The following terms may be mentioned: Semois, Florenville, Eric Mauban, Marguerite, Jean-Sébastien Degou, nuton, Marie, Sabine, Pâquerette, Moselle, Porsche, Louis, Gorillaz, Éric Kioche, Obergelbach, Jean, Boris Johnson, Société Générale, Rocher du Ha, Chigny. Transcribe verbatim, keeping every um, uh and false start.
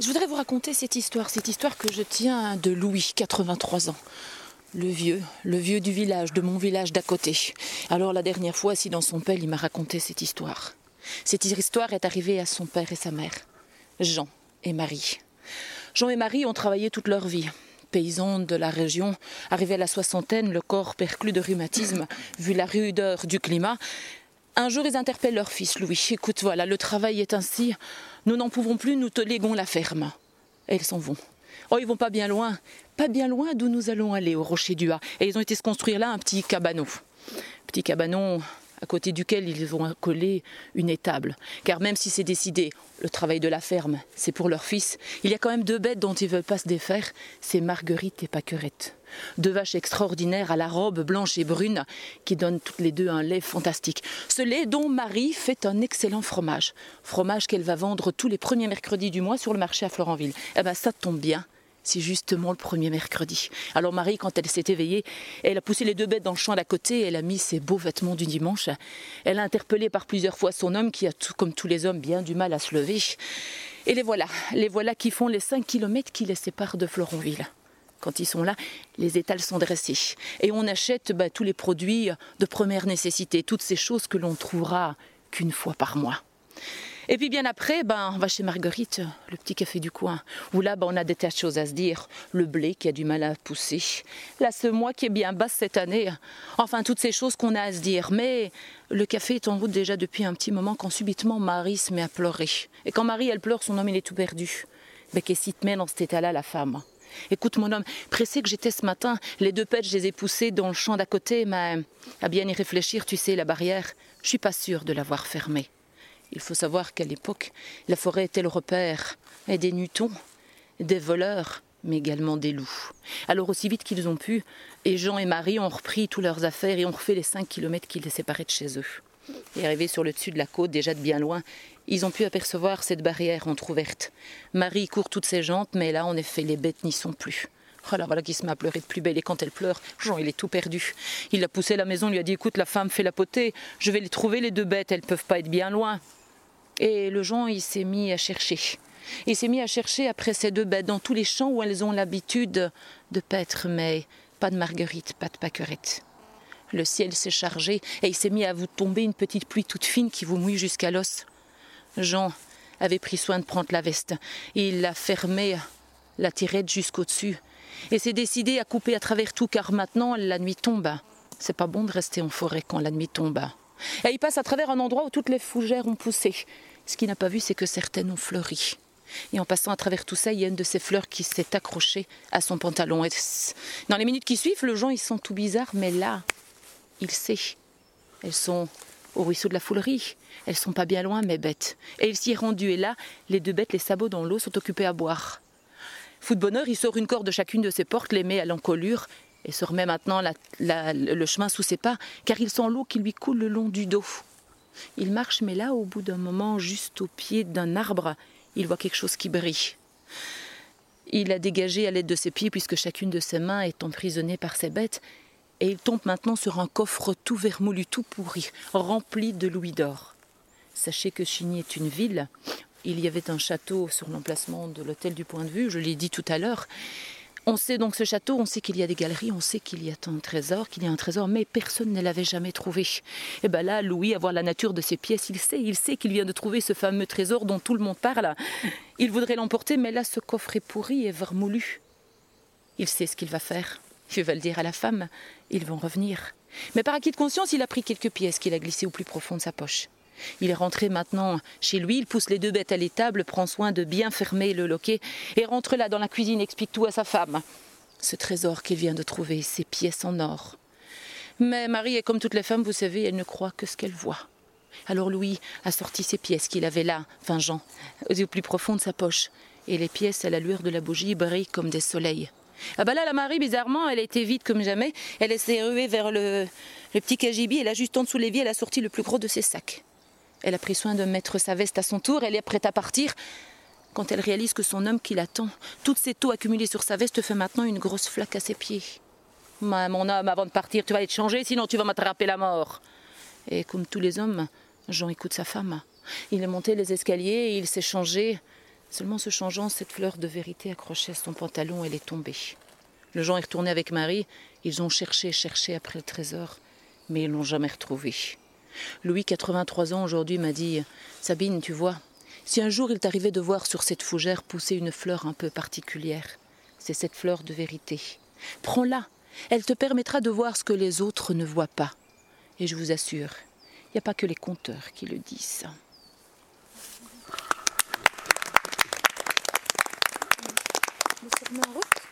Je voudrais vous raconter cette histoire, cette histoire que je tiens de Louis, quatre-vingt-trois ans. Le vieux, le vieux du village, de mon village d'à côté. Alors la dernière fois, assis dans son pelle, il m'a raconté cette histoire. Cette histoire est arrivée à son père et sa mère, Jean et Marie. Jean et Marie ont travaillé toute leur vie. Paysans de la région, arrivés à la soixantaine, le corps perclus de rhumatisme, vu la rudeur du climat. Un jour, ils interpellent leur fils, Louis. « Écoute, voilà, le travail est ainsi, nous n'en pouvons plus, nous te léguons la ferme. » Et ils s'en vont. Oh, ils vont pas bien loin, pas bien loin d'où nous allons aller, au Rocher du Ha. Et ils ont été se construire là un petit cabanon. Petit cabanon à côté duquel ils vont coller une étable. Car même si c'est décidé, le travail de la ferme, c'est pour leur fils, il y a quand même deux bêtes dont ils ne veulent pas se défaire, c'est Marguerite et Pâquerette. Deux vaches extraordinaires à la robe blanche et brune, qui donnent toutes les deux un lait fantastique. Ce lait dont Marie fait un excellent fromage. Fromage qu'elle va vendre tous les premiers mercredis du mois sur le marché à Florenville. Eh bien ça tombe bien, c'est justement le premier mercredi. Alors Marie, quand elle s'est éveillée, elle a poussé les deux bêtes dans le champ d'à côté, elle a mis ses beaux vêtements du dimanche. Elle a interpellé par plusieurs fois son homme qui a, tout, comme tous les hommes, bien du mal à se lever. Et les voilà, les voilà qui font les cinq kilomètres qui les séparent de Florenville. Quand ils sont là, les étals sont dressés. Et on achète bah, tous les produits de première nécessité, toutes ces choses que l'on trouvera qu'une fois par mois. Et puis bien après, ben, on va chez Marguerite, le petit café du coin, où là ben, on a des tas de choses à se dire. Le blé qui a du mal à pousser, la semois qui est bien basse cette année, enfin toutes ces choses qu'on a à se dire. Mais le café est en route déjà depuis un petit moment quand subitement Marie se met à pleurer. Et quand Marie elle pleure, son homme il est tout perdu. Ben, qu'est-ce qui te met dans cet état-là la femme ? Écoute mon homme, pressé que j'étais ce matin, les deux pêches je les ai poussées dans le champ d'à côté, mais à bien y réfléchir, tu sais, la barrière, je suis pas sûre de l'avoir fermée. Il faut savoir qu'à l'époque, la forêt était le repère et des nutons, des voleurs, mais également des loups. Alors aussi vite qu'ils ont pu, et Jean et Marie ont repris toutes leurs affaires et ont refait les cinq kilomètres qui les séparaient de chez eux. Et arrivés sur le dessus de la côte, déjà de bien loin, ils ont pu apercevoir cette barrière entrouverte. Marie court toutes ses jantes, mais là, en effet, les bêtes n'y sont plus. Oh là, voilà qui se met à pleurer de plus belle. Et quand elle pleure, Jean, il est tout perdu. Il l'a poussée à la maison, lui a dit « Écoute, la femme fait la potée, je vais les trouver les deux bêtes, elles ne peuvent pas être bien loin. » Et le Jean, il s'est mis à chercher. Il s'est mis à chercher après ces deux bêtes dans tous les champs où elles ont l'habitude de paître, mais pas de Marguerite, pas de Pâquerette. Le ciel s'est chargé et il s'est mis à vous tomber une petite pluie toute fine qui vous mouille jusqu'à l'os. Jean avait pris soin de prendre la veste. Il l'a fermée, la tirette jusqu'au-dessus. Et s'est décidé à couper à travers tout car maintenant la nuit tombe. C'est pas bon de rester en forêt quand la nuit tombe. Et il passe à travers un endroit où toutes les fougères ont poussé. Ce qu'il n'a pas vu, c'est que certaines ont fleuri. Et en passant à travers tout ça, il y a une de ces fleurs qui s'est accrochée à son pantalon. Et dans les minutes qui suivent, le Jean, il sent tout bizarre, mais là, il sait. Elles sont au ruisseau de la Foulerie. Elles sont pas bien loin, mais bêtes. Et il s'y est rendu. Et là, les deux bêtes, les sabots dans l'eau, sont occupées à boire. Fou de bonheur, il sort une corde de chacune de ses portes, les met à l'encolure. Et se remet maintenant la, la, le chemin sous ses pas, car il sent l'eau qui lui coule le long du dos. Il marche, mais là, au bout d'un moment, juste au pied d'un arbre, il voit quelque chose qui brille. Il a dégagé à l'aide de ses pieds, puisque chacune de ses mains est emprisonnée par ses bêtes, et il tombe maintenant sur un coffre tout vermoulu, tout pourri, rempli de louis d'or. Sachez que Chigny est une ville. Il y avait un château sur l'emplacement de l'hôtel du Point de Vue, je l'ai dit tout à l'heure. On sait donc ce château, on sait qu'il y a des galeries, on sait qu'il y a un trésor, qu'il y a un trésor, mais personne ne l'avait jamais trouvé. Et bien là, Louis, à voir la nature de ses pièces, il sait, il sait qu'il vient de trouver ce fameux trésor dont tout le monde parle. Il voudrait l'emporter, mais là, ce coffre est pourri et vermoulu. Il sait ce qu'il va faire. Il va le dire à la femme, ils vont revenir. Mais par acquis de conscience, il a pris quelques pièces qu'il a glissées au plus profond de sa poche. Il est rentré maintenant chez lui, il pousse les deux bêtes à l'étable, prend soin de bien fermer le loquet et rentre là dans la cuisine, explique tout à sa femme. Ce trésor qu'il vient de trouver, ses pièces en or. Mais Marie est comme toutes les femmes, vous savez, elle ne croit que ce qu'elle voit. Alors Louis a sorti ses pièces qu'il avait là, enfin Jean, au plus profond de sa poche. Et les pièces à la lueur de la bougie brillent comme des soleils. Ah bah là, la Marie, bizarrement, elle était vide comme jamais. Elle s'est ruée vers le, le petit cagibi et là, juste en dessous l'évier, elle a sorti le plus gros de ses sacs. Elle a pris soin de mettre sa veste à son tour, elle est prête à partir. Quand elle réalise que son homme qui l'attend, toutes ces taux accumulées sur sa veste fait maintenant une grosse flaque à ses pieds. « Mon homme, avant de partir, tu vas aller te changer, sinon tu vas m'attraper la mort. » Et comme tous les hommes, Jean écoute sa femme. Il est monté les escaliers, il s'est changé. Seulement se changeant, cette fleur de vérité accrochée à son pantalon, elle est tombée. Le Jean est retourné avec Marie. Ils ont cherché et cherché après le trésor, mais ils ne l'ont jamais retrouvé. Louis, quatre-vingt-trois ans aujourd'hui, m'a dit « Sabine, tu vois, si un jour il t'arrivait de voir sur cette fougère pousser une fleur un peu particulière, c'est cette fleur de vérité. Prends-la, elle te permettra de voir ce que les autres ne voient pas. » Et je vous assure, il n'y a pas que les conteurs qui le disent. Nous sommes en route.